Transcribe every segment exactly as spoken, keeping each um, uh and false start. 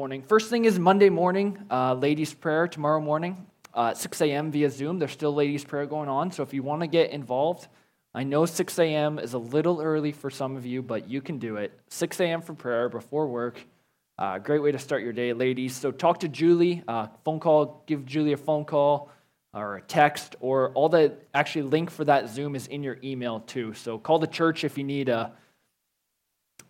morning. First thing is Monday morning, uh, ladies' prayer tomorrow morning, uh, six a.m. via Zoom. There's still ladies' prayer going on, so if you want to get involved, I know six a.m. is a little early for some of you, but you can do it. six a.m. for prayer before work. Uh, great way to start your day, ladies. So talk to Julie, uh, phone call, give Julie a phone call or a text, or all the actually link for that Zoom is in your email too. So call the church if you need a,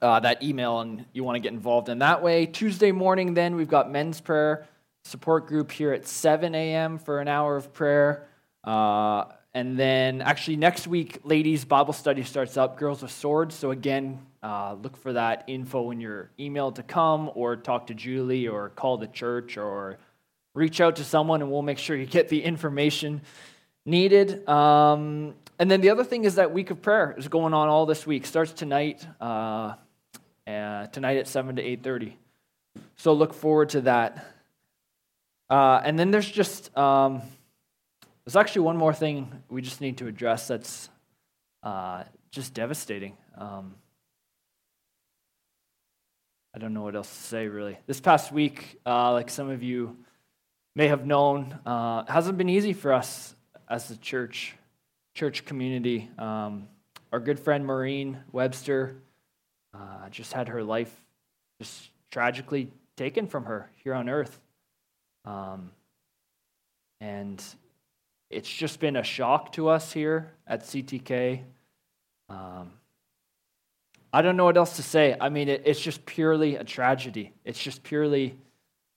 uh, that email and you want to get involved in that way. Tuesday morning then we've got men's prayer support group here at seven a.m. for an hour of prayer. Uh, and then actually next week, ladies, Bible study starts up, Girls with Swords. So again, Uh, look for that info in your email to come, or talk to Julie, or call the church, or reach out to someone, and we'll make sure you get the information needed. Um, and then the other thing is that week of prayer is going on all this week. Starts tonight, uh, uh, tonight at seven to eight thirty. So look forward to that. Uh, and then there's just um, there's actually one more thing we just need to address that's uh, just devastating. Um, I don't know what else to say, really. This past week, uh, like some of you may have known, uh, hasn't been easy for us as a church, church community. Um, our good friend Maureen Webster uh, just had her life just tragically taken from her here on earth. Um, and it's just been a shock to us here at C T K. Um I don't know what else to say. I mean, it, it's just purely a tragedy. It's just purely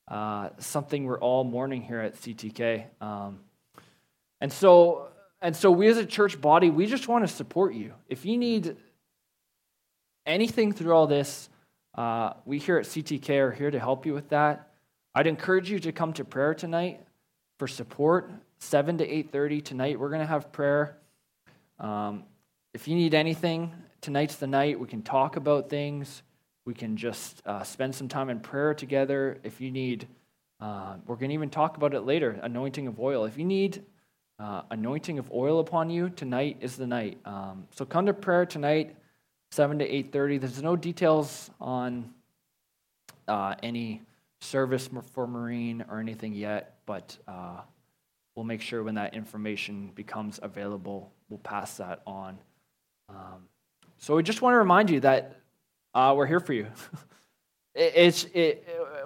uh, something we're all mourning here at C T K. Um, and so and so we as a church body, we just want to support you. If you need anything through all this, uh, we here at C T K are here to help you with that. I'd encourage you to come to prayer tonight for support, seven to eight thirty tonight. We're going to have prayer. Um, if you need anything, tonight's the night. We can talk about things. We can just uh, spend some time in prayer together. If you need, uh, we're going to even talk about it later, anointing of oil. If you need uh, anointing of oil upon you, tonight is the night. Um, so come to prayer tonight, seven to eight thirty. There's no details on uh, any service for Marine or anything yet, but uh, we'll make sure when that information becomes available, we'll pass that on. Um, So we just want to remind you that uh, we're here for you. it, it's it,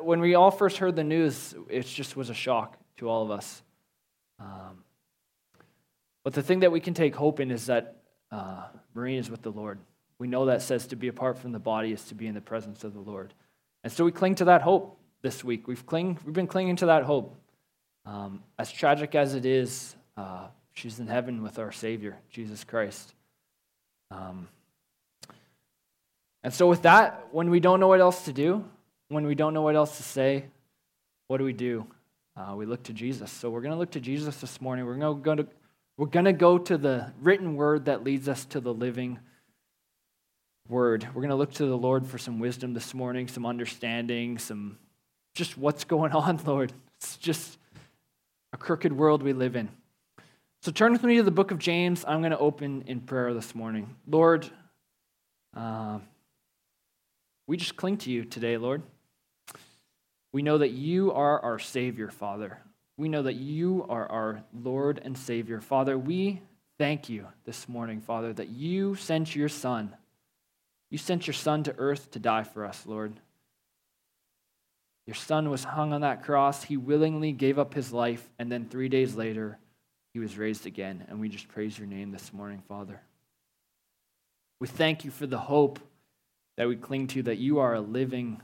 when we all first heard the news, it just was a shock to all of us. Um, but the thing that we can take hope in is that uh, Maureen is with the Lord. We know that says to be apart from the body is to be in the presence of the Lord. And so we cling to that hope this week. We've cling, we've been clinging to that hope. Um, as tragic as it is, uh, she's in heaven with our Savior, Jesus Christ. Um. And so with that, when we don't know what else to do, when we don't know what else to say, what do we do? Uh, we look to Jesus. So we're going to look to Jesus this morning. We're going to go to, we're going to go to the written word that leads us to the living word. We're going to look to the Lord for some wisdom this morning, some understanding, some just what's going on, Lord. It's just a crooked world we live in. So turn with me to the book of James. I'm going to open in prayer this morning. Lord, uh, we just cling to you today, Lord. We know that you are our Savior, Father. We know that you are our Lord and Savior. Father, we thank you this morning, Father, that you sent your Son. You sent your Son to earth to die for us, Lord. Your Son was hung on that cross. He willingly gave up his life, and then three days later, he was raised again. And we just praise your name this morning, Father. We thank you for the hope that we cling to, that you are a living,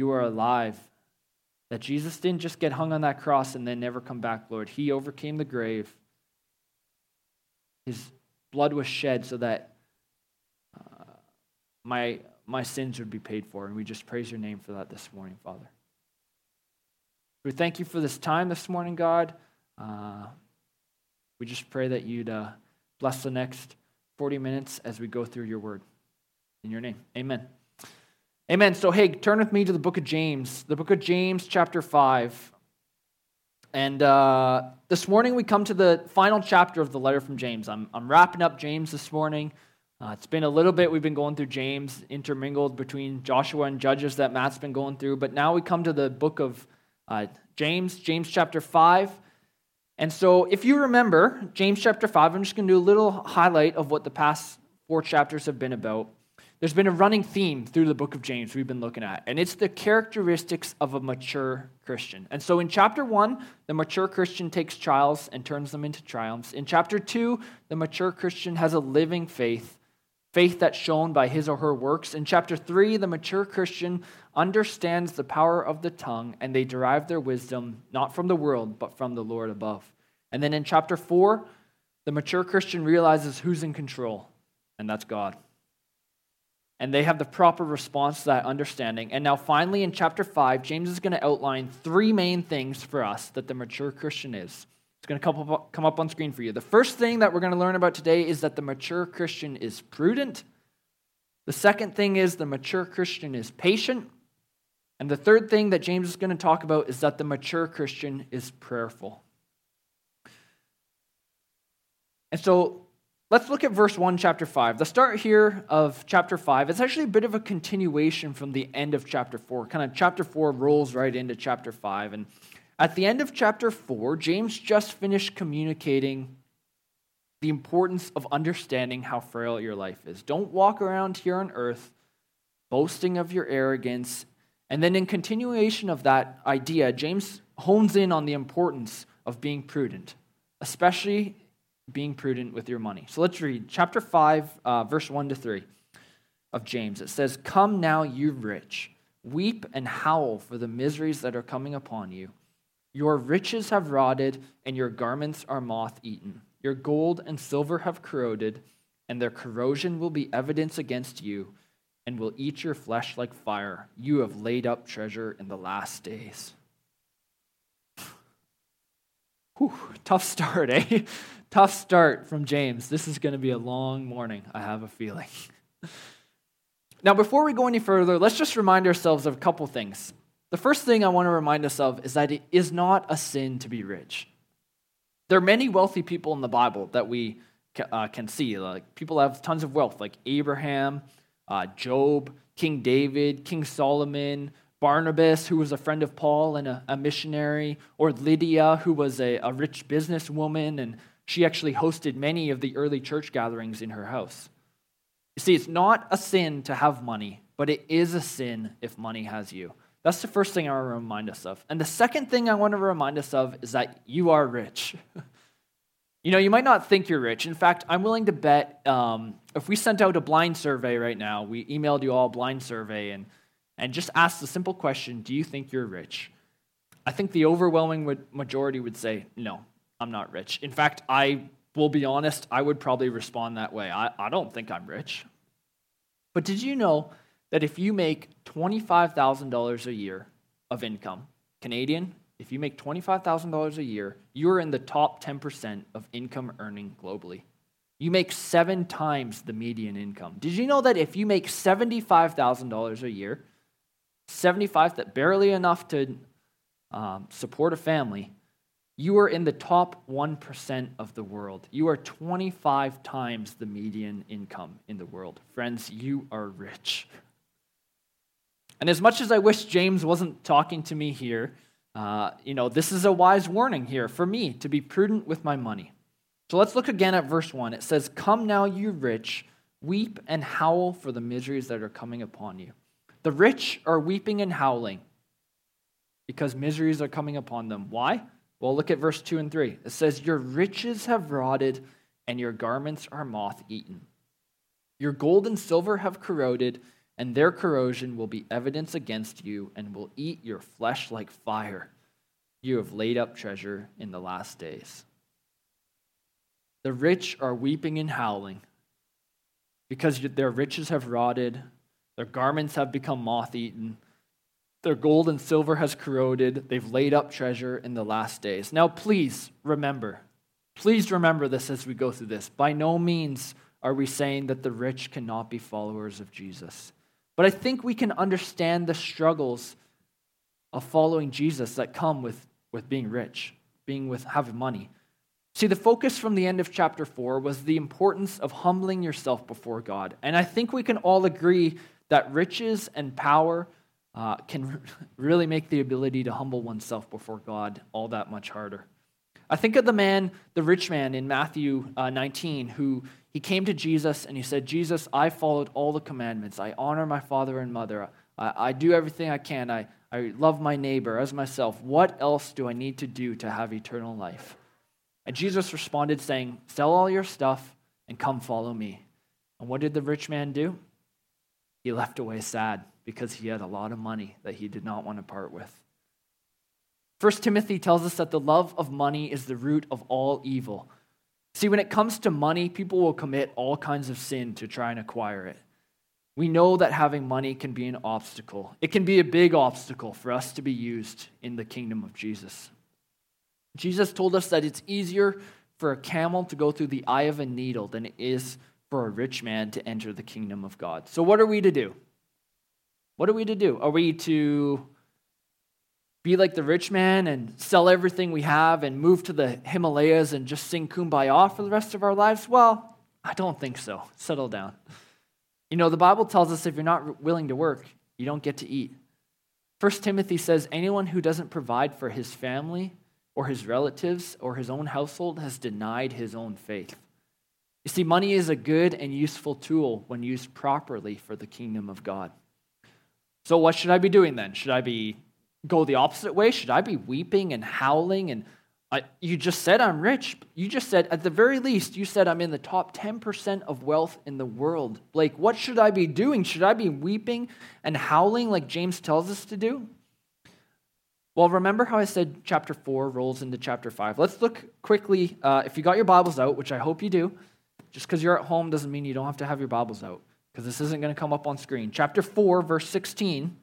you are alive, that Jesus didn't just get hung on that cross and then never come back, Lord. He overcame the grave. His blood was shed so that uh, my, my sins would be paid for, and we just praise your name for that this morning, Father. We thank you for this time this morning, God. Uh, we just pray that you'd uh, bless the next forty minutes as we go through your word. In your name, amen. Amen. So, hey, turn with me to the book of James, the book of James, chapter five. And uh, this morning we come to the final chapter of the letter from James. I'm I'm wrapping up James this morning. Uh, it's been a little bit, we've been going through James, intermingled between Joshua and Judges that Matt's been going through, but now we come to the book of uh, James, James chapter five. And so if you remember, James chapter five, I'm just going to do a little highlight of what the past four chapters have been about. There's been a running theme through the book of James we've been looking at, and it's the characteristics of a mature Christian. And so in chapter one, the mature Christian takes trials and turns them into triumphs. In chapter two, the mature Christian has a living faith, faith that's shown by his or her works. In chapter three, the mature Christian understands the power of the tongue, and they derive their wisdom not from the world, but from the Lord above. And then in chapter four, the mature Christian realizes who's in control, and that's God. And they have the proper response to that understanding. And now finally in chapter five, James is going to outline three main things for us that the mature Christian is. It's going to come up on screen for you. The first thing that we're going to learn about today is that the mature Christian is prudent. The second thing is the mature Christian is patient. And the third thing that James is going to talk about is that the mature Christian is prayerful. And so let's look at verse one, chapter five. The start here of chapter five, it's actually a bit of a continuation from the end of chapter four. Kind of chapter four rolls right into chapter five, and at the end of chapter four, James just finished communicating the importance of understanding how frail your life is. Don't walk around here on earth boasting of your arrogance. And then in continuation of that idea, James hones in on the importance of being prudent, especially being prudent with your money. So let's read chapter five, uh, verse one to three of James. It says, "Come now, you rich, weep and howl for the miseries that are coming upon you. Your riches have rotted, and your garments are moth-eaten. Your gold and silver have corroded, and their corrosion will be evidence against you, and will eat your flesh like fire. You have laid up treasure in the last days." Whew, tough start, eh? Tough start from James. This is going to be a long morning, I have a feeling. Now, before we go any further, let's just remind ourselves of a couple things. The first thing I want to remind us of is that it is not a sin to be rich. There are many wealthy people in the Bible that we uh, can see. Like people have tons of wealth, like Abraham, uh, Job, King David, King Solomon, Barnabas, who was a friend of Paul and a, a missionary, or Lydia, who was a, a rich businesswoman, and she actually hosted many of the early church gatherings in her house. You see, it's not a sin to have money, but it is a sin if money has you. That's the first thing I want to remind us of. And the second thing I want to remind us of is that you are rich. You know, you might not think you're rich. In fact, I'm willing to bet um, if we sent out a blind survey right now, we emailed you all a blind survey and, and just asked the simple question, do you think you're rich? I think the overwhelming majority would say, no, I'm not rich. In fact, I will be honest, I would probably respond that way. I, I don't think I'm rich. But did you know that if you make twenty-five thousand dollars a year of income, Canadian, if you make twenty-five thousand dollars a year, you're in the top ten percent of income earning globally. You make seven times the median income. Did you know that if you make seventy-five thousand dollars a year, seventy-five that barely enough to um, support a family, you are in the top one percent of the world. You are twenty-five times the median income in the world. Friends, you are rich. And as much as I wish James wasn't talking to me here, uh, you know, this is a wise warning here for me to be prudent with my money. So let's look again at verse one. It says, "Come now, you rich, weep and howl for the miseries that are coming upon you." The rich are weeping and howling because miseries are coming upon them. Why? Well, look at verse two and three. It says, "Your riches have rotted, and your garments are moth-eaten. Your gold and silver have corroded, and their corrosion will be evidence against you and will eat your flesh like fire. You have laid up treasure in the last days." The rich are weeping and howling because their riches have rotted, their garments have become moth-eaten, their gold and silver has corroded, they've laid up treasure in the last days. Now please remember, please remember this as we go through this. By no means are we saying that the rich cannot be followers of Jesus. But I think we can understand the struggles of following Jesus that come with, with being rich, being with having money. See, the focus from the end of chapter four was the importance of humbling yourself before God. And I think we can all agree that riches and power uh, can really make the ability to humble oneself before God all that much harder. I think of the man, the rich man in Matthew uh, nineteen, who he came to Jesus and he said, Jesus, I followed all the commandments. I honor my father and mother. I, I do everything I can. I, I love my neighbor as myself. What else do I need to do to have eternal life? And Jesus responded saying, sell all your stuff and come follow me. And what did the rich man do? He left away sad because he had a lot of money that he did not want to part with. First Timothy tells us that the love of money is the root of all evil. See, when it comes to money, people will commit all kinds of sin to try and acquire it. We know that having money can be an obstacle. It can be a big obstacle for us to be used in the kingdom of Jesus. Jesus told us that it's easier for a camel to go through the eye of a needle than it is for a rich man to enter the kingdom of God. So what are we to do? What are we to do? Are we to be like the rich man and sell everything we have and move to the Himalayas and just sing Kumbaya for the rest of our lives? Well, I don't think so. Settle down. You know, the Bible tells us if you're not willing to work, you don't get to eat. First Timothy says, anyone who doesn't provide for his family or his relatives or his own household has denied his own faith. You see, money is a good and useful tool when used properly for the kingdom of God. So what should I be doing then? Should I be go the opposite way? Should I be weeping and howling? And I, you just said I'm rich. You just said, at the very least, you said I'm in the top ten percent of wealth in the world. Like, what should I be doing? Should I be weeping and howling like James tells us to do? Well, remember how I said chapter four rolls into chapter five. Let's look quickly. Uh, if you got your Bibles out, which I hope you do, just because you're at home doesn't mean you don't have to have your Bibles out, because this isn't going to come up on screen. Chapter four, verse sixteen.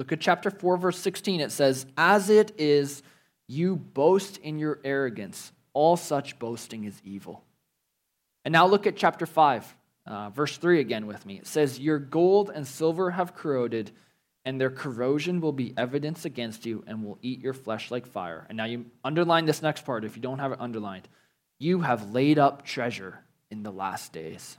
Look at chapter four, verse sixteen. It says, as it is, you boast in your arrogance. All such boasting is evil. And now look at chapter five, uh, verse three again with me. It says, your gold and silver have corroded, and their corrosion will be evidence against you and will eat your flesh like fire. And now you underline this next part if you don't have it underlined. You have laid up treasure in the last days.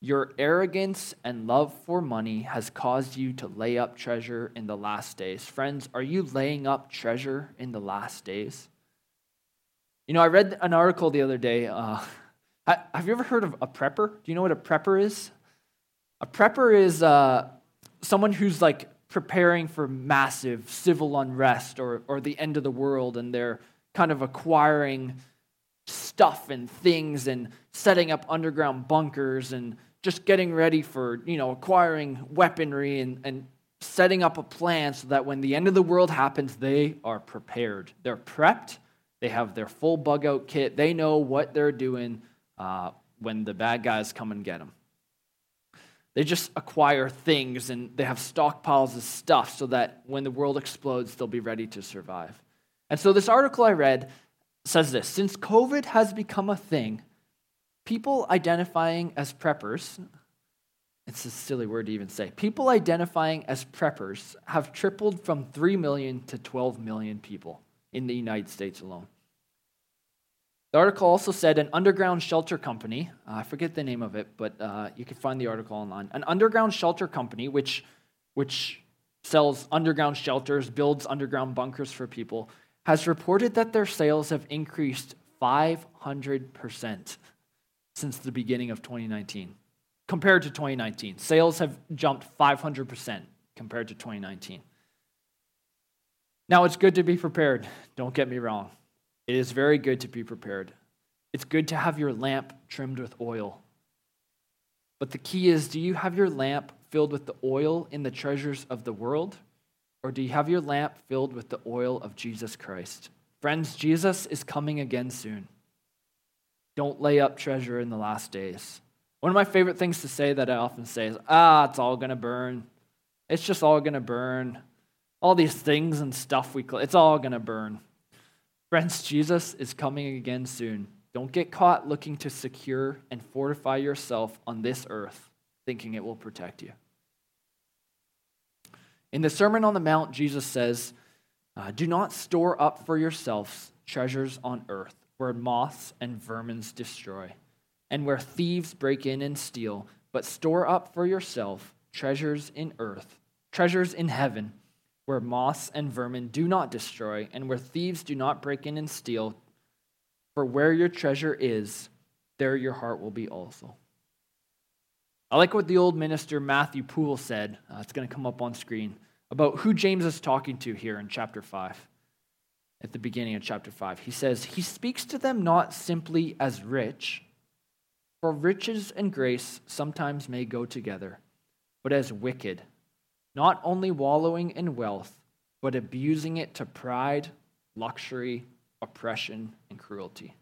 Your arrogance and love for money has caused you to lay up treasure in the last days. Friends, are you laying up treasure in the last days? You know, I read an article the other day. Uh, have you ever heard of a prepper? Do you know what a prepper is? A prepper is uh, someone who's like preparing for massive civil unrest or, or the end of the world, and they're kind of acquiring stuff and things and setting up underground bunkers and just getting ready for, you know, acquiring weaponry and, and setting up a plan so that when the end of the world happens, they are prepared. They're prepped. They have their full bug-out kit. They know what they're doing uh, when the bad guys come and get them. They just acquire things, and they have stockpiles of stuff so that when the world explodes, they'll be ready to survive. And so this article I read says this: since COVID has become a thing, people identifying as preppers, it's a silly word to even say, people identifying as preppers have tripled from three million to twelve million people in the United States alone. The article also said an underground shelter company, uh, I forget the name of it, but uh, you can find the article online, an underground shelter company which, which sells underground shelters, builds underground bunkers for people, has reported that their sales have increased five hundred percent since the beginning of twenty nineteen. Compared to twenty nineteen, sales have jumped five hundred percent compared to twenty nineteen. Now, it's good to be prepared. Don't get me wrong. It is very good to be prepared. It's good to have your lamp trimmed with oil. But the key is, do you have your lamp filled with the oil in the treasures of the world? Or do you have your lamp filled with the oil of Jesus Christ? Friends, Jesus is coming again soon. Don't lay up treasure in the last days. One of my favorite things to say that I often say is, ah, it's all going to burn. It's just all going to burn. All these things and stuff, we cl- it's all going to burn. Friends, Jesus is coming again soon. Don't get caught looking to secure and fortify yourself on this earth, thinking it will protect you. In the Sermon on the Mount, Jesus says, uh, do not store up for yourselves treasures on earth where moths and vermins destroy, and where thieves break in and steal, but store up for yourself treasures in earth, treasures in heaven, where moths and vermin do not destroy, and where thieves do not break in and steal. For where your treasure is, there your heart will be also." I like what the old minister Matthew Poole said. Uh, it's going to come up on screen about who James is talking to here in chapter five, at the beginning of chapter five. He says, "He speaks to them not simply as rich, for riches and grace sometimes may go together, but as wicked, not only wallowing in wealth, but abusing it to pride, luxury, oppression, and cruelty."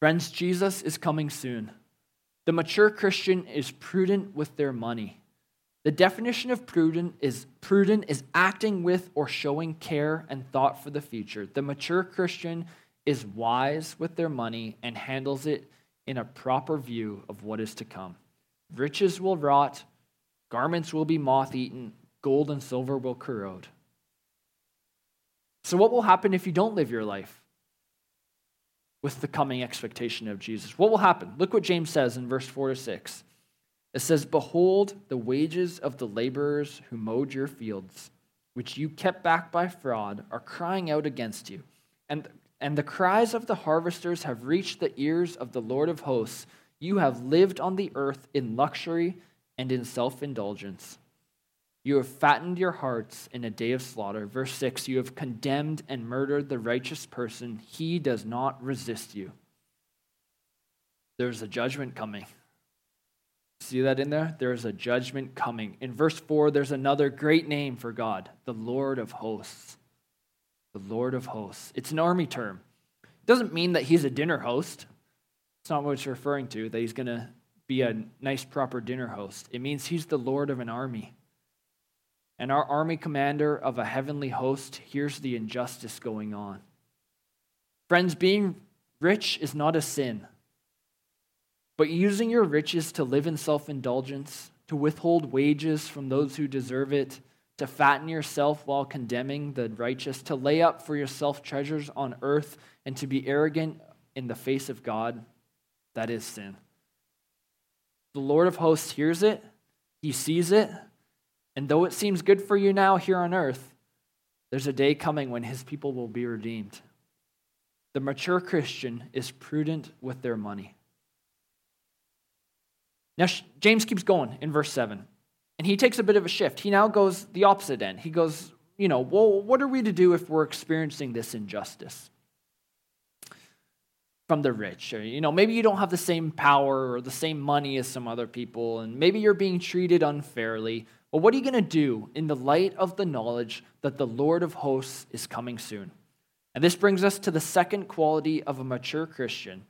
Friends, Jesus is coming soon. The mature Christian is prudent with their money. The definition of prudent is prudent is acting with or showing care and thought for the future. The mature Christian is wise with their money and handles it in a proper view of what is to come. Riches will rot, garments will be moth-eaten, gold and silver will corrode. So what will happen if you don't live your life with the coming expectation of Jesus? What will happen? Look what James says in verse four to six. It says, "Behold, the wages of the laborers who mowed your fields, which you kept back by fraud, are crying out against you. And, and the cries of the harvesters have reached the ears of the Lord of hosts. You have lived on the earth in luxury and in self-indulgence. You have fattened your hearts in a day of slaughter." Verse six, "You have condemned and murdered the righteous person. He does not resist you." There's a judgment coming. See that in there? There is a judgment coming. In verse four, there's another great name for God, the Lord of hosts. The Lord of hosts. It's an army term. It doesn't mean that he's a dinner host. It's not what it's referring to, that he's going to be a nice, proper dinner host. It means he's the Lord of an army. And our army commander of a heavenly host hears the injustice going on. Friends, being rich is not a sin. But using your riches to live in self-indulgence, to withhold wages from those who deserve it, to fatten yourself while condemning the righteous, to lay up for yourself treasures on earth, and to be arrogant in the face of God, that is sin. The Lord of hosts hears it, he sees it, and though it seems good for you now here on earth, there's a day coming when his people will be redeemed. The mature Christian is prudent with their money. Now, James keeps going in verse seven, and he takes a bit of a shift. He now goes the opposite end. He goes, you know, well, what are we to do if we're experiencing this injustice from the rich? Or, you know, maybe you don't have the same power or the same money as some other people, and maybe you're being treated unfairly. But what are you going to do in the light of the knowledge that the Lord of hosts is coming soon? And this brings us to the second quality of a mature Christian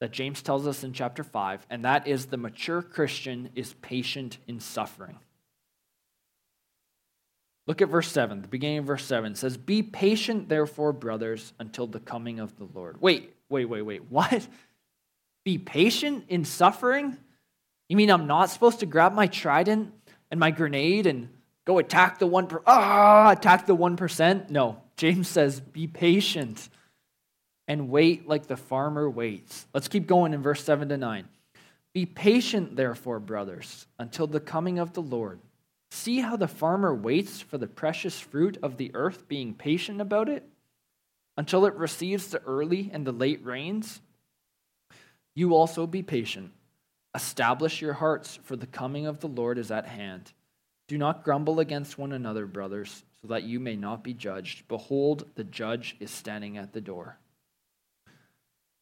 that James tells us in chapter five, and that is the mature Christian is patient in suffering. Look at verse seven, the beginning of verse seven. It says, "Be patient, therefore, brothers, until the coming of the Lord." Wait, wait, wait, wait, what? Be patient in suffering? You mean I'm not supposed to grab my trident and my grenade and go attack the one per- ah, attack the one percent? No, James says, be patient and wait like the farmer waits. Let's keep going in verse seven to nine. "Be patient, therefore, brothers, until the coming of the Lord. See how the farmer waits for the precious fruit of the earth, being patient about it, until it receives the early and the late rains. You also be patient. Establish your hearts, for the coming of the Lord is at hand. Do not grumble against one another, brothers, so that you may not be judged. Behold, the judge is standing at the door."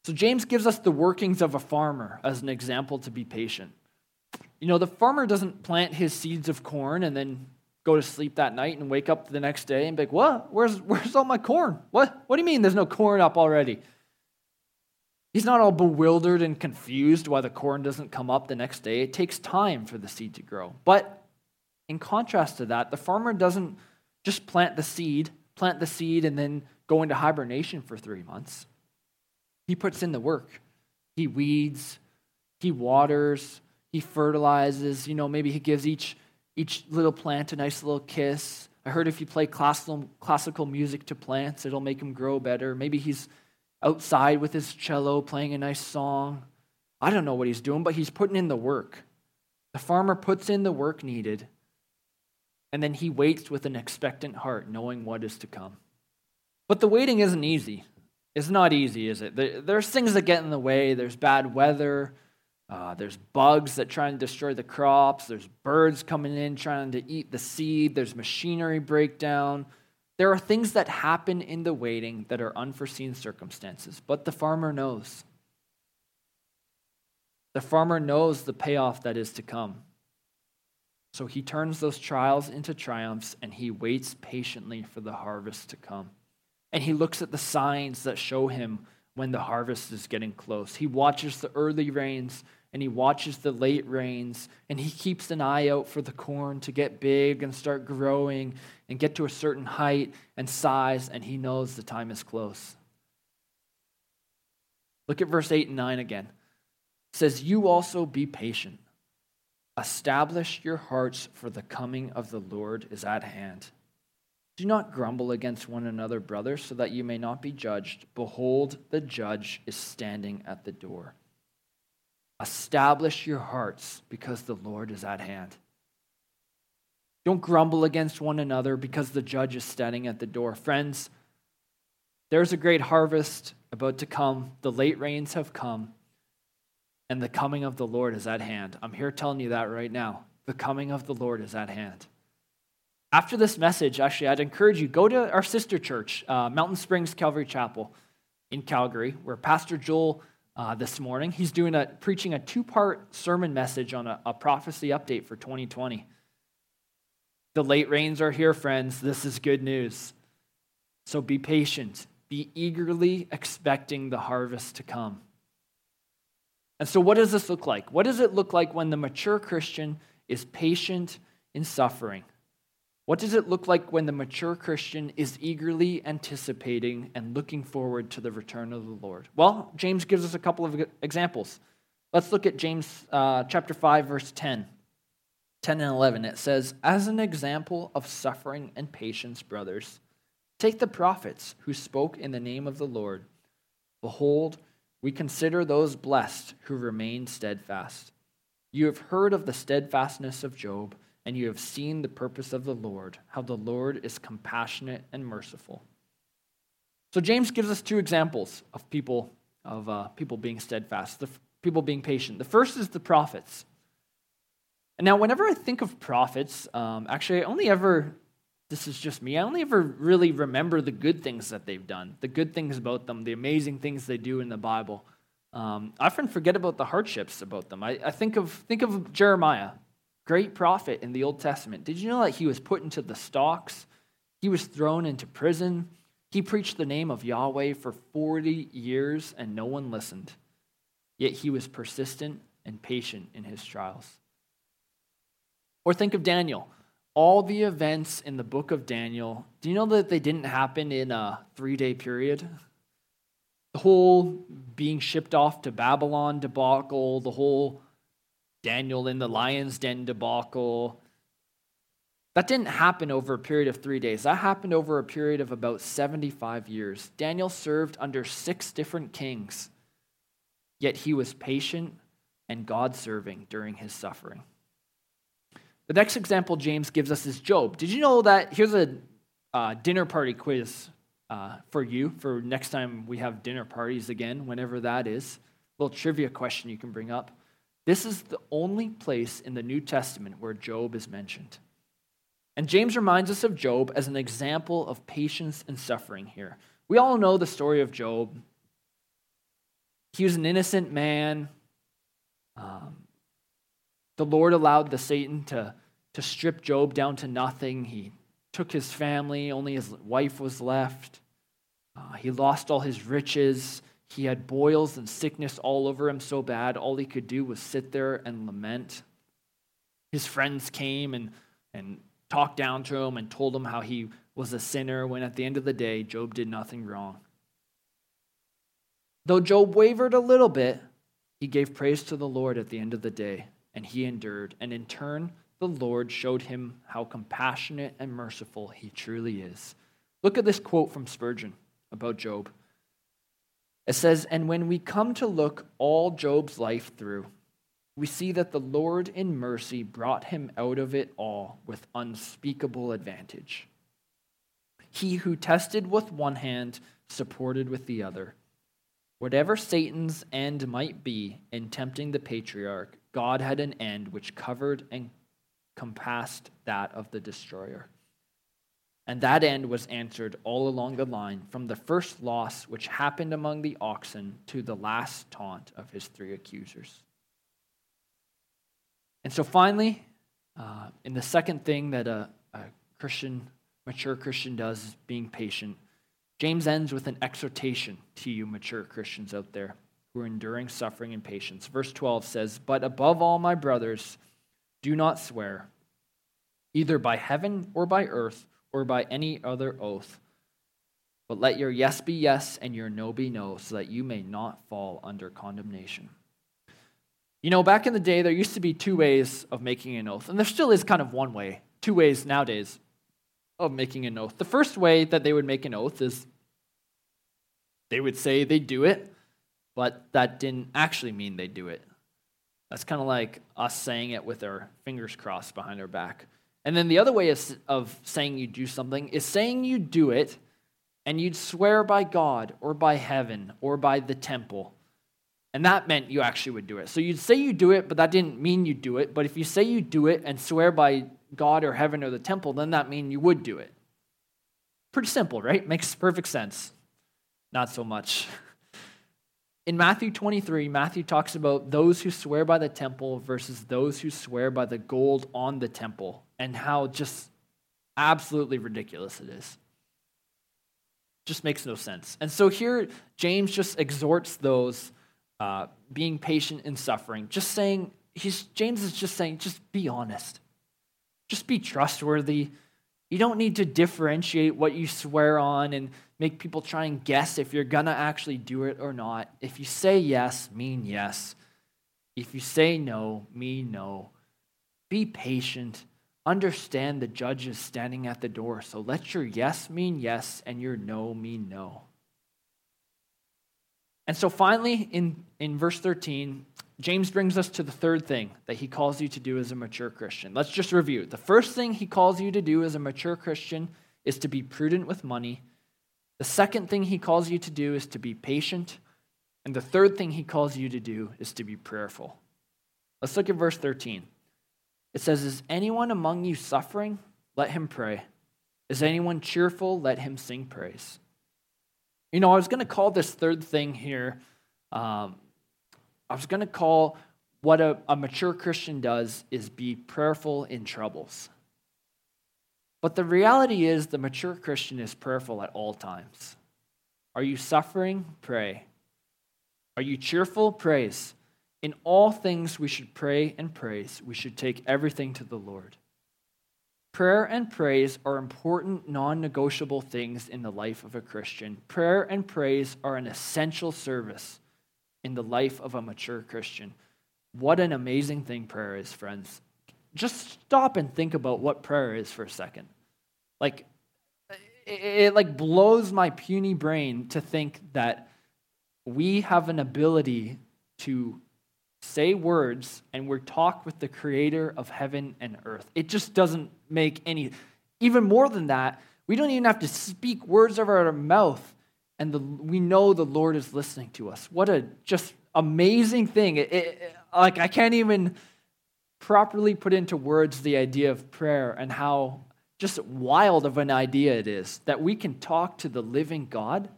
So James gives us the workings of a farmer as an example to be patient. You know, the farmer doesn't plant his seeds of corn and then go to sleep that night and wake up the next day and be like, what? Where's, where's all my corn? What? What do you mean there's no corn up already? He's not all bewildered and confused why the corn doesn't come up the next day. It takes time for the seed to grow. But in contrast to that, the farmer doesn't just plant the seed, plant the seed and then go into hibernation for three months. He puts in the work. He weeds, he waters, he fertilizes. You know, maybe he gives each each little plant a nice little kiss, I heard if you play classical, classical music to plants, it'll make him grow better. Maybe he's outside with his cello playing a nice song. I don't know what he's doing, but he's putting in the work. The farmer puts in the work needed, and then he waits with an expectant heart, knowing what is to come. But the waiting isn't easy. It's not easy, is it? There's things that get in the way. There's bad weather. Uh, there's bugs that try and destroy the crops. There's birds coming in trying to eat the seed. There's machinery breakdown. There are things that happen in the waiting that are unforeseen circumstances, but the farmer knows. The farmer knows the payoff that is to come. So he turns those trials into triumphs, and he waits patiently for the harvest to come. And he looks at the signs that show him when the harvest is getting close. He watches the early rains, and he watches the late rains, and he keeps an eye out for the corn to get big and start growing and get to a certain height and size, and he knows the time is close. Look at verse eight and nine again. It says, "You also be patient. Establish your hearts, for the coming of the Lord is at hand. Do not grumble against one another, brothers, so that you may not be judged. Behold, the judge is standing at the door." Establish your hearts, because the Lord is at hand. Don't grumble against one another, because the judge is standing at the door. Friends, there's a great harvest about to come. The late rains have come, and the coming of the Lord is at hand. I'm here telling you that right now. The coming of the Lord is at hand. After this message, actually, I'd encourage you, go to our sister church, uh, Mountain Springs Calvary Chapel in Calgary, where Pastor Joel uh, this morning, he's doing a preaching a two-part sermon message on a, a prophecy update for twenty twenty. The late rains are here, friends. This is good news. So be patient. Be eagerly expecting the harvest to come. And so what does this look like? What does it look like when the mature Christian is patient in suffering? What does it look like when the mature Christian is eagerly anticipating and looking forward to the return of the Lord? Well, James gives us a couple of examples. Let's look at James uh, chapter five, verse ten, ten and eleven. It says, "As an example of suffering and patience, brothers, take the prophets who spoke in the name of the Lord. Behold, we consider those blessed who remain steadfast. You have heard of the steadfastness of Job, and you have seen the purpose of the Lord, how the Lord is compassionate and merciful." So James gives us two examples of people of uh, people being steadfast, the f- people being patient. The first is the prophets. And now, whenever I think of prophets, um, actually, I only ever, this is just me, I only ever really remember the good things that they've done, the good things about them, the amazing things they do in the Bible. Um, I often forget about the hardships about them. I, I think of think of Jeremiah. Great prophet in the Old Testament. Did you know that he was put into the stocks? He was thrown into prison. He preached the name of Yahweh for forty years, and no one listened. Yet he was persistent and patient in his trials. Or think of Daniel. All the events in the book of Daniel, do you know that they didn't happen in a three-day period? The whole being shipped off to Babylon debacle, the whole Daniel in the lion's den debacle. That didn't happen over a period of three days. That happened over a period of about seventy-five years. Daniel served under six different kings, yet he was patient and God-serving during his suffering. The next example James gives us is Job. Did you know that? Here's a uh, dinner party quiz uh, for you for next time we have dinner parties again, whenever that is. A little trivia question you can bring up. This is the only place in the New Testament where Job is mentioned. And James reminds us of Job as an example of patience and suffering here. We all know the story of Job. He was an innocent man. Um, the Lord allowed the Satan to, to strip Job down to nothing. He took his family. Only his wife was left. Uh, he lost all his riches. He had boils and sickness all over him so bad, all he could do was sit there and lament. His friends came and, and talked down to him and told him how he was a sinner, when at the end of the day, Job did nothing wrong. Though Job wavered a little bit, he gave praise to the Lord at the end of the day, and he endured. And in turn, the Lord showed him how compassionate and merciful he truly is. Look at this quote from Spurgeon about Job. It says, "And when we come to look all Job's life through, we see that the Lord in mercy brought him out of it all with unspeakable advantage. He who tested with one hand, supported with the other. Whatever Satan's end might be in tempting the patriarch, God had an end which covered and compassed that of the destroyer. And that end was answered all along the line, from the first loss which happened among the oxen to the last taunt of his three accusers." And so finally, uh, in the second thing that a, a Christian, mature Christian does is being patient. James ends with an exhortation to you mature Christians out there who are enduring suffering and patience. Verse twelve says, "But above all, my brothers, do not swear, either by heaven or by earth or by any other oath, but let your yes be yes and your no be no, so that you may not fall under condemnation." You know, back in the day, there used to be two ways of making an oath, and there still is kind of one way, two ways nowadays, of making an oath. The first way that they would make an oath is they would say they do it, but that didn't actually mean they do it. That's kind of like us saying it with our fingers crossed behind our back. And then the other way is, of saying you do something is saying you do it, and you'd swear by God or by heaven or by the temple. And that meant you actually would do it. So you'd say you do it, but that didn't mean you do it. But if you say you do it and swear by God or heaven or the temple, then that means you would do it. Pretty simple, right? Makes perfect sense. Not so much. In Matthew twenty-three, Matthew talks about those who swear by the temple versus those who swear by the gold on the temple, and how just absolutely ridiculous it is. Just makes no sense. And so here, James just exhorts those uh, being patient in suffering, just saying, he's, James is just saying, just be honest. Just be trustworthy. You don't need to differentiate what you swear on and make people try and guess if you're going to actually do it or not. If you say yes, mean yes. If you say no, mean no. Be patient. Understand the judge is standing at the door. So let your yes mean yes and your no mean no. And so finally, in, in verse thirteen, James brings us to the third thing that he calls you to do as a mature Christian. Let's just review. The first thing he calls you to do as a mature Christian is to be prudent with money. The second thing he calls you to do is to be patient. And the third thing he calls you to do is to be prayerful. Let's look at verse thirteen. It says, "Is anyone among you suffering? Let him pray. Is anyone cheerful? Let him sing praise." You know, I was going to call this third thing here, um, I was going to call what a, a mature Christian does is be prayerful in troubles. But the reality is the mature Christian is prayerful at all times. Are you suffering? Pray. Are you cheerful? Praise. In all things we should pray and praise. We should take everything to the Lord. Prayer and praise are important, non-negotiable things in the life of a Christian. Prayer and praise are an essential service in the life of a mature Christian. What an amazing thing prayer is, friends. Just stop and think about what prayer is for a second. Like, it, it like blows my puny brain to think that we have an ability to say words and we talk with the creator of heaven and earth. It just doesn't make any, even more than that, we don't even have to speak words out of our mouth. And the, we know the Lord is listening to us. What a just amazing thing. It, it, like I can't even properly put into words the idea of prayer and how just wild of an idea it is that we can talk to the living God.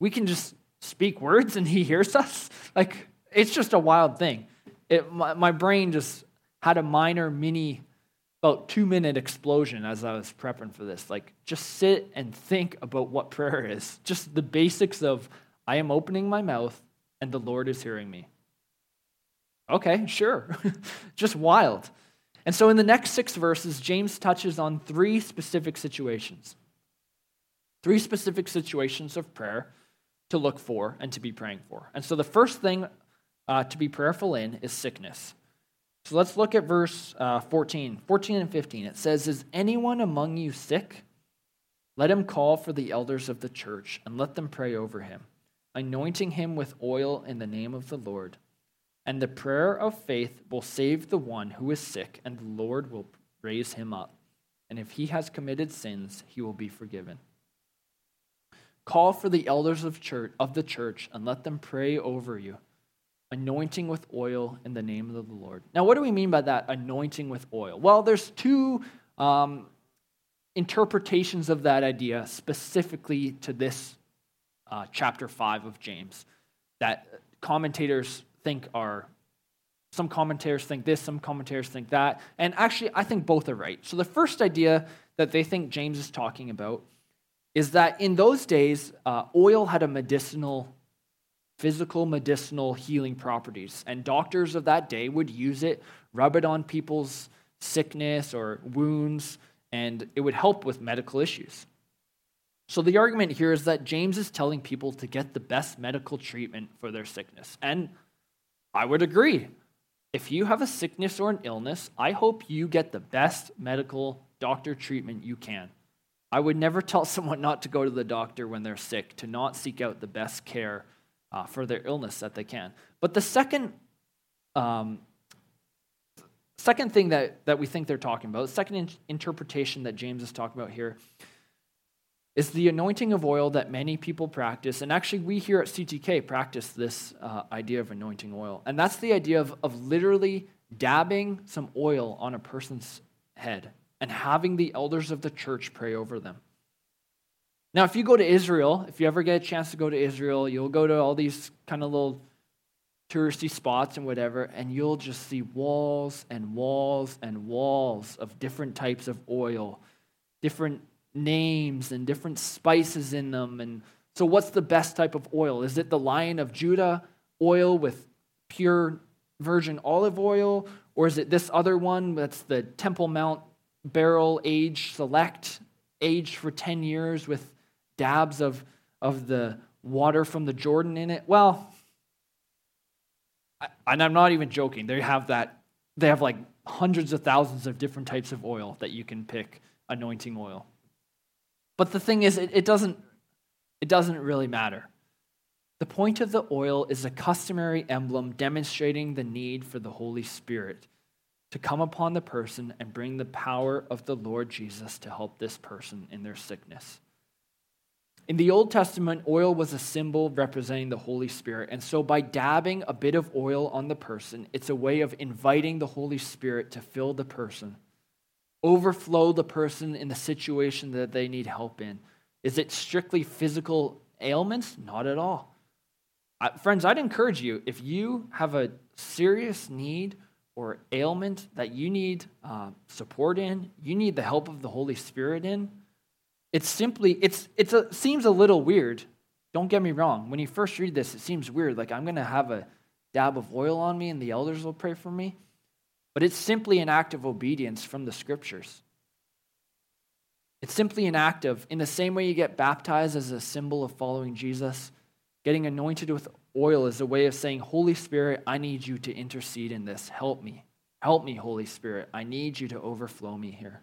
We can just speak words and he hears us. Like, it's just a wild thing. It, my, my brain just had a minor mini about two-minute explosion as I was prepping for this. Like, just sit and think about what prayer is. Just the basics of, I am opening my mouth, and the Lord is hearing me. Okay, sure. Just wild. And so in the next six verses, James touches on three specific situations. Three specific situations of prayer to look for and to be praying for. And so the first thing uh, to be prayerful in is sickness. So let's look at verse uh, fourteen, fourteen and fifteen. It says, "Is anyone among you sick? Let him call for the elders of the church and let them pray over him, anointing him with oil in the name of the Lord. And the prayer of faith will save the one who is sick, and the Lord will raise him up. And if he has committed sins, he will be forgiven." Call for the elders of church of the church and let them pray over you, anointing with oil in the name of the Lord. Now, what do we mean by that, anointing with oil? Well, there's two um, interpretations of that idea specifically to this uh, chapter five of James that commentators think are, some commentators think this, some commentators think that, and actually I think both are right. So the first idea that they think James is talking about is that in those days, uh, oil had a medicinal, physical medicinal healing properties, and doctors of that day would use it, rub it on people's sickness or wounds, and it would help with medical issues. So the argument here is that James is telling people to get the best medical treatment for their sickness, and I would agree. If you have a sickness or an illness, I hope you get the best medical doctor treatment you can. I would never tell someone not to go to the doctor when they're sick, to not seek out the best care uh, for their illness that they can. But the second um, second thing that, that we think they're talking about, the second in- interpretation that James is talking about here, is the anointing of oil that many people practice. And actually, we here at C T K practice this uh, idea of anointing oil. And that's the idea of, of literally dabbing some oil on a person's head and having the elders of the church pray over them. Now, if you go to Israel, if you ever get a chance to go to Israel, you'll go to all these kind of little touristy spots and whatever, and you'll just see walls and walls and walls of different types of oil, different names and different spices in them. And so what's the best type of oil? Is it the Lion of Judah oil with pure virgin olive oil? Or is it this other one that's the Temple Mount Barrel Age Select, aged for ten years with dabs of, of the water from the Jordan in it? Well, I, and I'm not even joking. They have that. They have like hundreds of thousands of different types of oil that you can pick, anointing oil. But the thing is, it, it doesn't it doesn't really matter. The point of the oil is a customary emblem demonstrating the need for the Holy Spirit to come upon the person and bring the power of the Lord Jesus to help this person in their sickness. In the Old Testament, oil was a symbol representing the Holy Spirit, and so by dabbing a bit of oil on the person, it's a way of inviting the Holy Spirit to fill the person, overflow the person in the situation that they need help in. Is it strictly physical ailments? Not at all. I, friends, I'd encourage you, if you have a serious need or ailment that you need uh, support in, you need the help of the Holy Spirit in, it's simply, it's it's a, seems a little weird. Don't get me wrong. When you first read this, it seems weird. Like, I'm going to have a dab of oil on me and the elders will pray for me. But it's simply an act of obedience from the scriptures. It's simply an act of, in the same way you get baptized as a symbol of following Jesus, getting anointed with oil is a way of saying, Holy Spirit, I need you to intercede in this. Help me. Help me, Holy Spirit. I need you to overflow me here.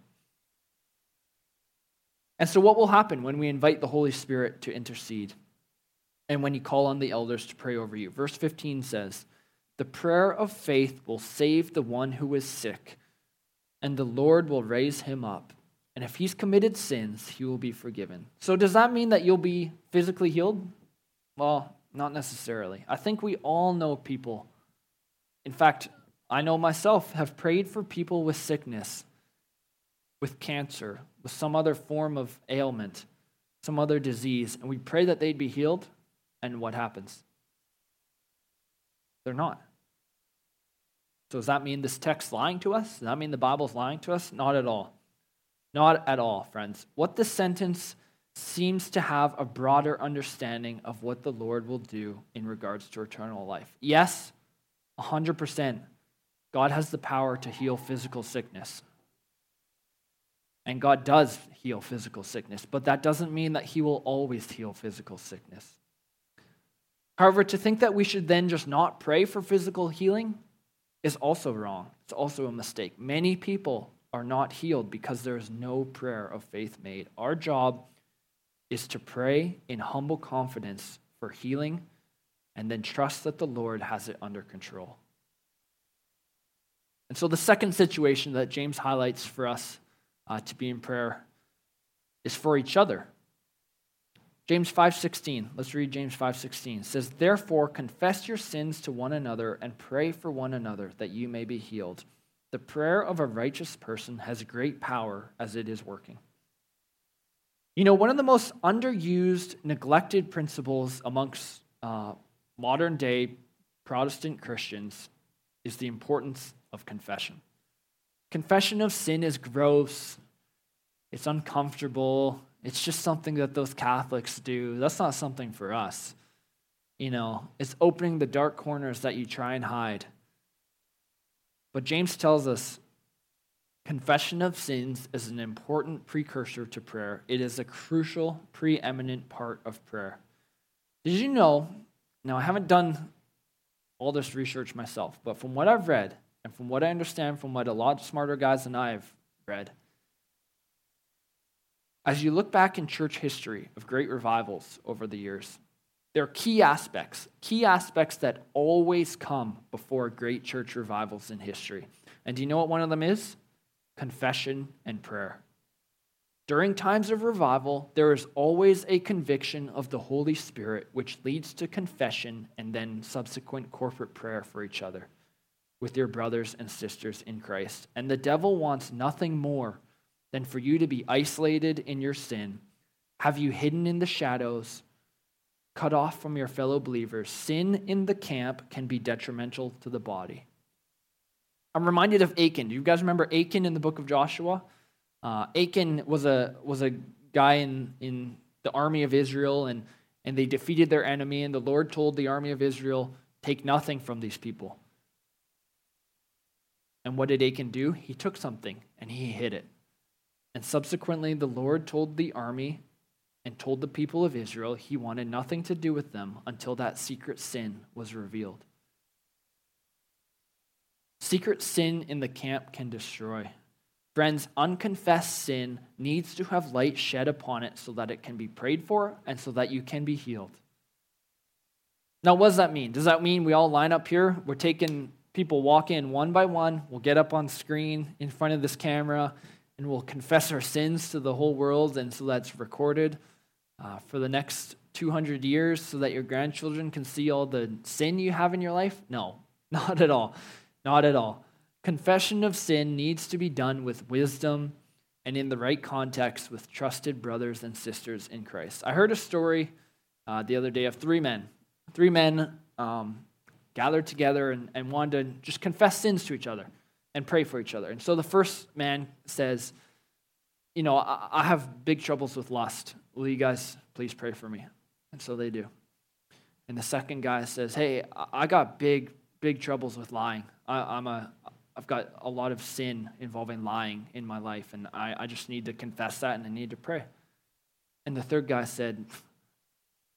And so what will happen when we invite the Holy Spirit to intercede and when you call on the elders to pray over you? Verse fifteen says, "The prayer of faith will save the one who is sick, and the Lord will raise him up. And if he's committed sins, he will be forgiven." So does that mean that you'll be physically healed? Well, not necessarily. I think we all know people. In fact, I know myself have prayed for people with sickness, with cancer, with some other form of ailment, some other disease, and we pray that they'd be healed, and what happens? They're not. So does that mean this text's lying to us? Does that mean the Bible's lying to us? Not at all. Not at all, friends. What this sentence seems to have a broader understanding of what the Lord will do in regards to eternal life. Yes, one hundred percent. God has the power to heal physical sickness. And God does heal physical sickness, but that doesn't mean that he will always heal physical sickness. However, to think that we should then just not pray for physical healing is also wrong. It's also a mistake. Many people are not healed because there is no prayer of faith made. Our job is to pray in humble confidence for healing and then trust that the Lord has it under control. And so the second situation that James highlights for us uh, to be in prayer is for each other. James five sixteen, let's read James five sixteen. It says, "Therefore confess your sins to one another and pray for one another that you may be healed. The prayer of a righteous person has great power as it is working." You know, one of the most underused, neglected principles amongst uh, modern-day Protestant Christians is the importance of confession. Confession of sin is gross. It's uncomfortable. It's just something that those Catholics do. That's not something for us. You know, it's opening the dark corners that you try and hide. But James tells us confession of sins is an important precursor to prayer. It is a crucial, preeminent part of prayer. Did you know, now I haven't done all this research myself, but from what I've read and from what I understand from what a lot smarter guys than I have read, as you look back in church history of great revivals over the years, there are key aspects, key aspects that always come before great church revivals in history. And do you know what one of them is? Confession and prayer. During times of revival, there is always a conviction of the Holy Spirit, which leads to confession and then subsequent corporate prayer for each other with your brothers and sisters in Christ. And the devil wants nothing more than for you to be isolated in your sin, have you hidden in the shadows, cut off from your fellow believers. Sin in the camp can be detrimental to the body. I'm reminded of Achan. Do you guys remember Achan in the book of Joshua? Uh, Achan was a was a guy in, in the army of Israel, and, and they defeated their enemy, and the Lord told the army of Israel, take nothing from these people. And what did Achan do? He took something, and he hid it. And subsequently, the Lord told the army and told the people of Israel he wanted nothing to do with them until that secret sin was revealed. Secret sin in the camp can destroy. Friends, unconfessed sin needs to have light shed upon it so that it can be prayed for and so that you can be healed. Now, what does that mean? Does that mean we all line up here? We're taking people walk in one by one. We'll get up on screen in front of this camera, and we'll confess our sins to the whole world, and so that's recorded uh, for the next two hundred years so that your grandchildren can see all the sin you have in your life? No, not at all. Not at all. Confession of sin needs to be done with wisdom and in the right context with trusted brothers and sisters in Christ. I heard a story uh, the other day of three men. Three men um, gathered together and, and wanted to just confess sins to each other and pray for each other. And so the first man says, you know, I, I have big troubles with lust. Will you guys please pray for me? And so they do. And the second guy says, hey, I got big, big troubles with lying. I, I'm a, I've got a lot of sin involving lying in my life, and I, I just need to confess that, and I need to pray. And the third guy said,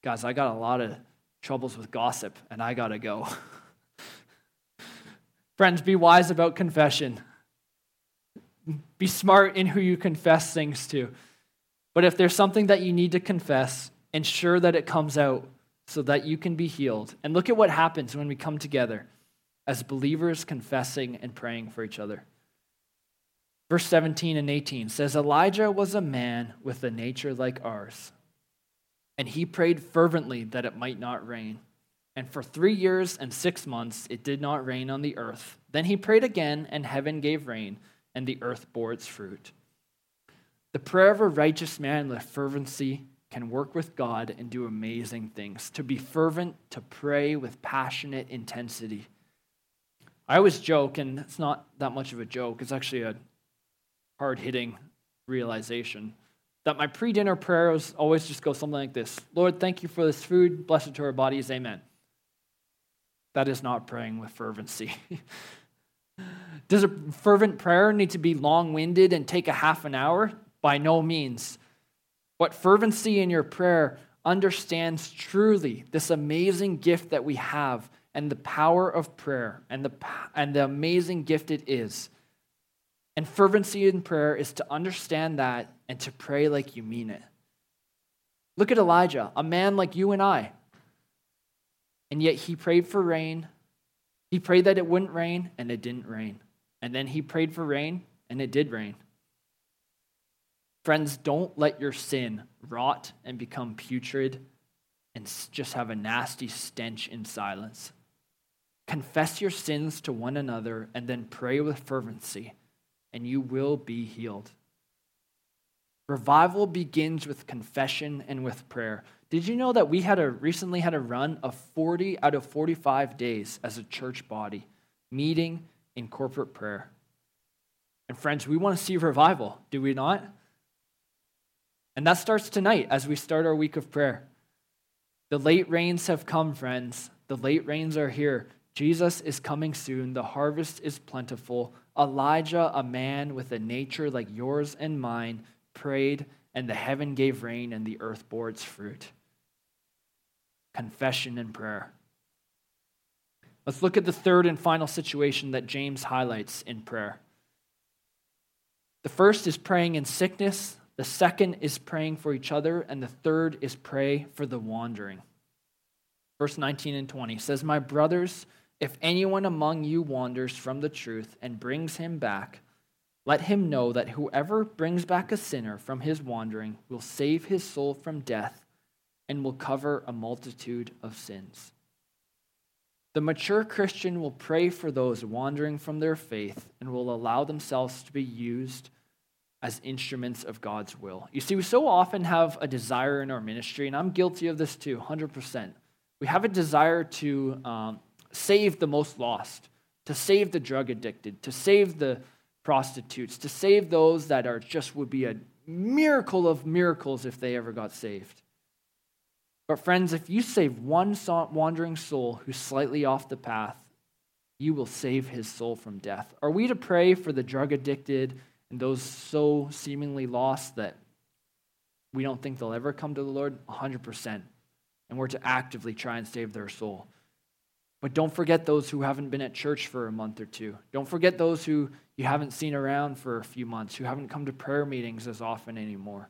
guys, I got a lot of troubles with gossip, and I got to go. Friends, be wise about confession. Be smart in who you confess things to. But if there's something that you need to confess, ensure that it comes out so that you can be healed. And look at what happens when we come together as believers confessing and praying for each other. Verse seventeen and eighteen says, Elijah was a man with a nature like ours, and he prayed fervently that it might not rain. And for three years and six months it did not rain on the earth. Then he prayed again, and heaven gave rain, and the earth bore its fruit. The prayer of a righteous man with fervency can work with God and do amazing things. To be fervent, to pray with passionate intensity. I always joke, and it's not that much of a joke, it's actually a hard-hitting realization, that my pre-dinner prayers always just go something like this. Lord, thank you for this food, blessed to our bodies, amen. That is not praying with fervency. Does a fervent prayer need to be long-winded and take a half an hour? By no means. But fervency in your prayer understands truly this amazing gift that we have and the power of prayer and the and the amazing gift it is. And fervency in prayer is to understand that and to pray like you mean it. Look at Elijah, a man like you and I. And yet he prayed for rain. He prayed that it wouldn't rain, and it didn't rain. And then he prayed for rain, and it did rain. Friends, don't let your sin rot and become putrid and just have a nasty stench in silence. Confess your sins to one another and then pray with fervency, and you will be healed. Revival begins with confession and with prayer. Did you know that we had a recently had a run of forty out of forty-five days as a church body, meeting in corporate prayer? And friends, we want to see revival, do we not? And that starts tonight as we start our week of prayer. The late rains have come, friends. The late rains are here. Jesus is coming soon. The harvest is plentiful. Elijah, a man with a nature like yours and mine, prayed, and the heaven gave rain, and the earth bore its fruit. Confession and prayer. Let's look at the third and final situation that James highlights in prayer. The first is praying in sickness. The second is praying for each other, and the third is pray for the wandering. Verse nineteen and twenty says, "My brothers, if anyone among you wanders from the truth and brings him back, let him know that whoever brings back a sinner from his wandering will save his soul from death and will cover a multitude of sins." The mature Christian will pray for those wandering from their faith and will allow themselves to be used as instruments of God's will. You see, we so often have a desire in our ministry, and I'm guilty of this too, one hundred percent. We have a desire to um, save the most lost, to save the drug addicted, to save the prostitutes, to save those that are just would be a miracle of miracles if they ever got saved. But friends, if you save one wandering soul who's slightly off the path, you will save his soul from death. Are we to pray for the drug addicted and those so seemingly lost that we don't think they'll ever come to the Lord? one hundred percent. And we're to actively try and save their soul. But don't forget those who haven't been at church for a month or two. Don't forget those who you haven't seen around for a few months, who haven't come to prayer meetings as often anymore.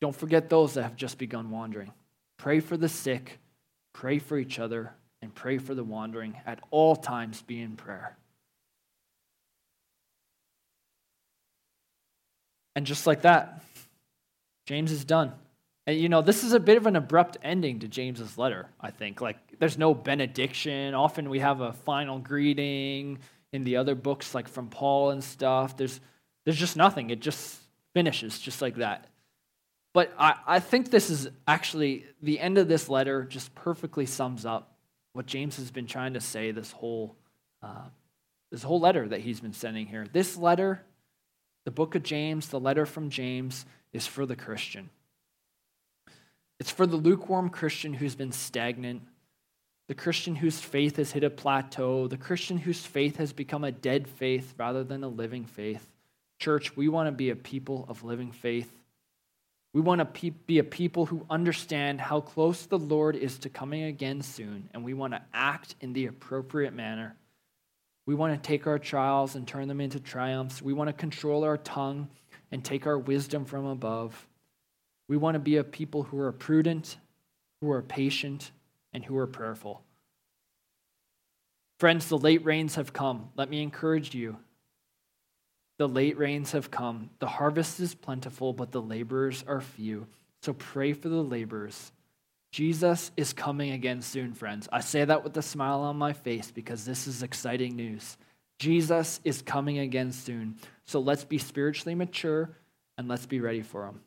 Don't forget those that have just begun wandering. Pray for the sick, pray for each other, and pray for the wandering. At all times, be in prayer. And just like that, James is done. And, you know, this is a bit of an abrupt ending to James's letter, I think. Like, there's no benediction. Often we have a final greeting in the other books, like from Paul and stuff. There's there's just nothing. It just finishes just like that. But I, I think this is actually, the end of this letter just perfectly sums up what James has been trying to say this whole, uh, this whole letter that he's been sending here. This letter, the book of James, the letter from James, is for the Christian. It's for the lukewarm Christian who's been stagnant, the Christian whose faith has hit a plateau, the Christian whose faith has become a dead faith rather than a living faith. Church, we want to be a people of living faith. We want to pe- be a people who understand how close the Lord is to coming again soon, and we want to act in the appropriate manner. We want to take our trials and turn them into triumphs. We want to control our tongue and take our wisdom from above. We want to be a people who are prudent, who are patient, and who are prayerful. Friends, the late rains have come. Let me encourage you. The late rains have come. The harvest is plentiful, but the laborers are few. So pray for the laborers. Jesus is coming again soon, friends. I say that with a smile on my face because this is exciting news. Jesus is coming again soon. So let's be spiritually mature and let's be ready for him.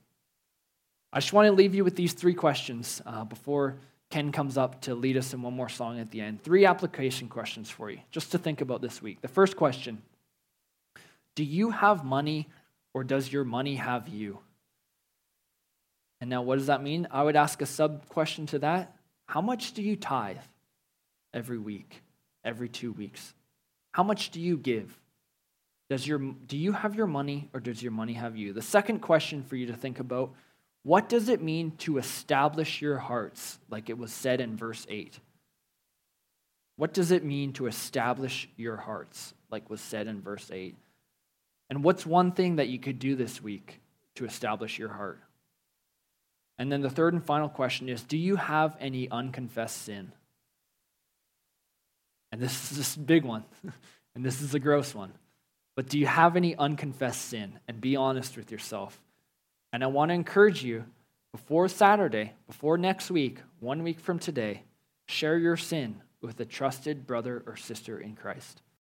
I just want to leave you with these three questions uh, before Ken comes up to lead us in one more song at the end. Three application questions for you, just to think about this week. The first question, do you have money or does your money have you? And now what does that mean? I would ask a sub-question to that. How much do you tithe every week, every two weeks? How much do you give? Does your, do you have your money or does your money have you? The second question for you to think about What does it mean to establish your hearts, like it was said in verse eight? What does it mean to establish your hearts, like was said in verse eight? And what's one thing that you could do this week to establish your heart? And then the third and final question is, do you have any unconfessed sin? And this is a big one, and this is a gross one. But do you have any unconfessed sin? And be honest with yourself. And I want to encourage you, before Saturday, before next week, one week from today, share your sin with a trusted brother or sister in Christ.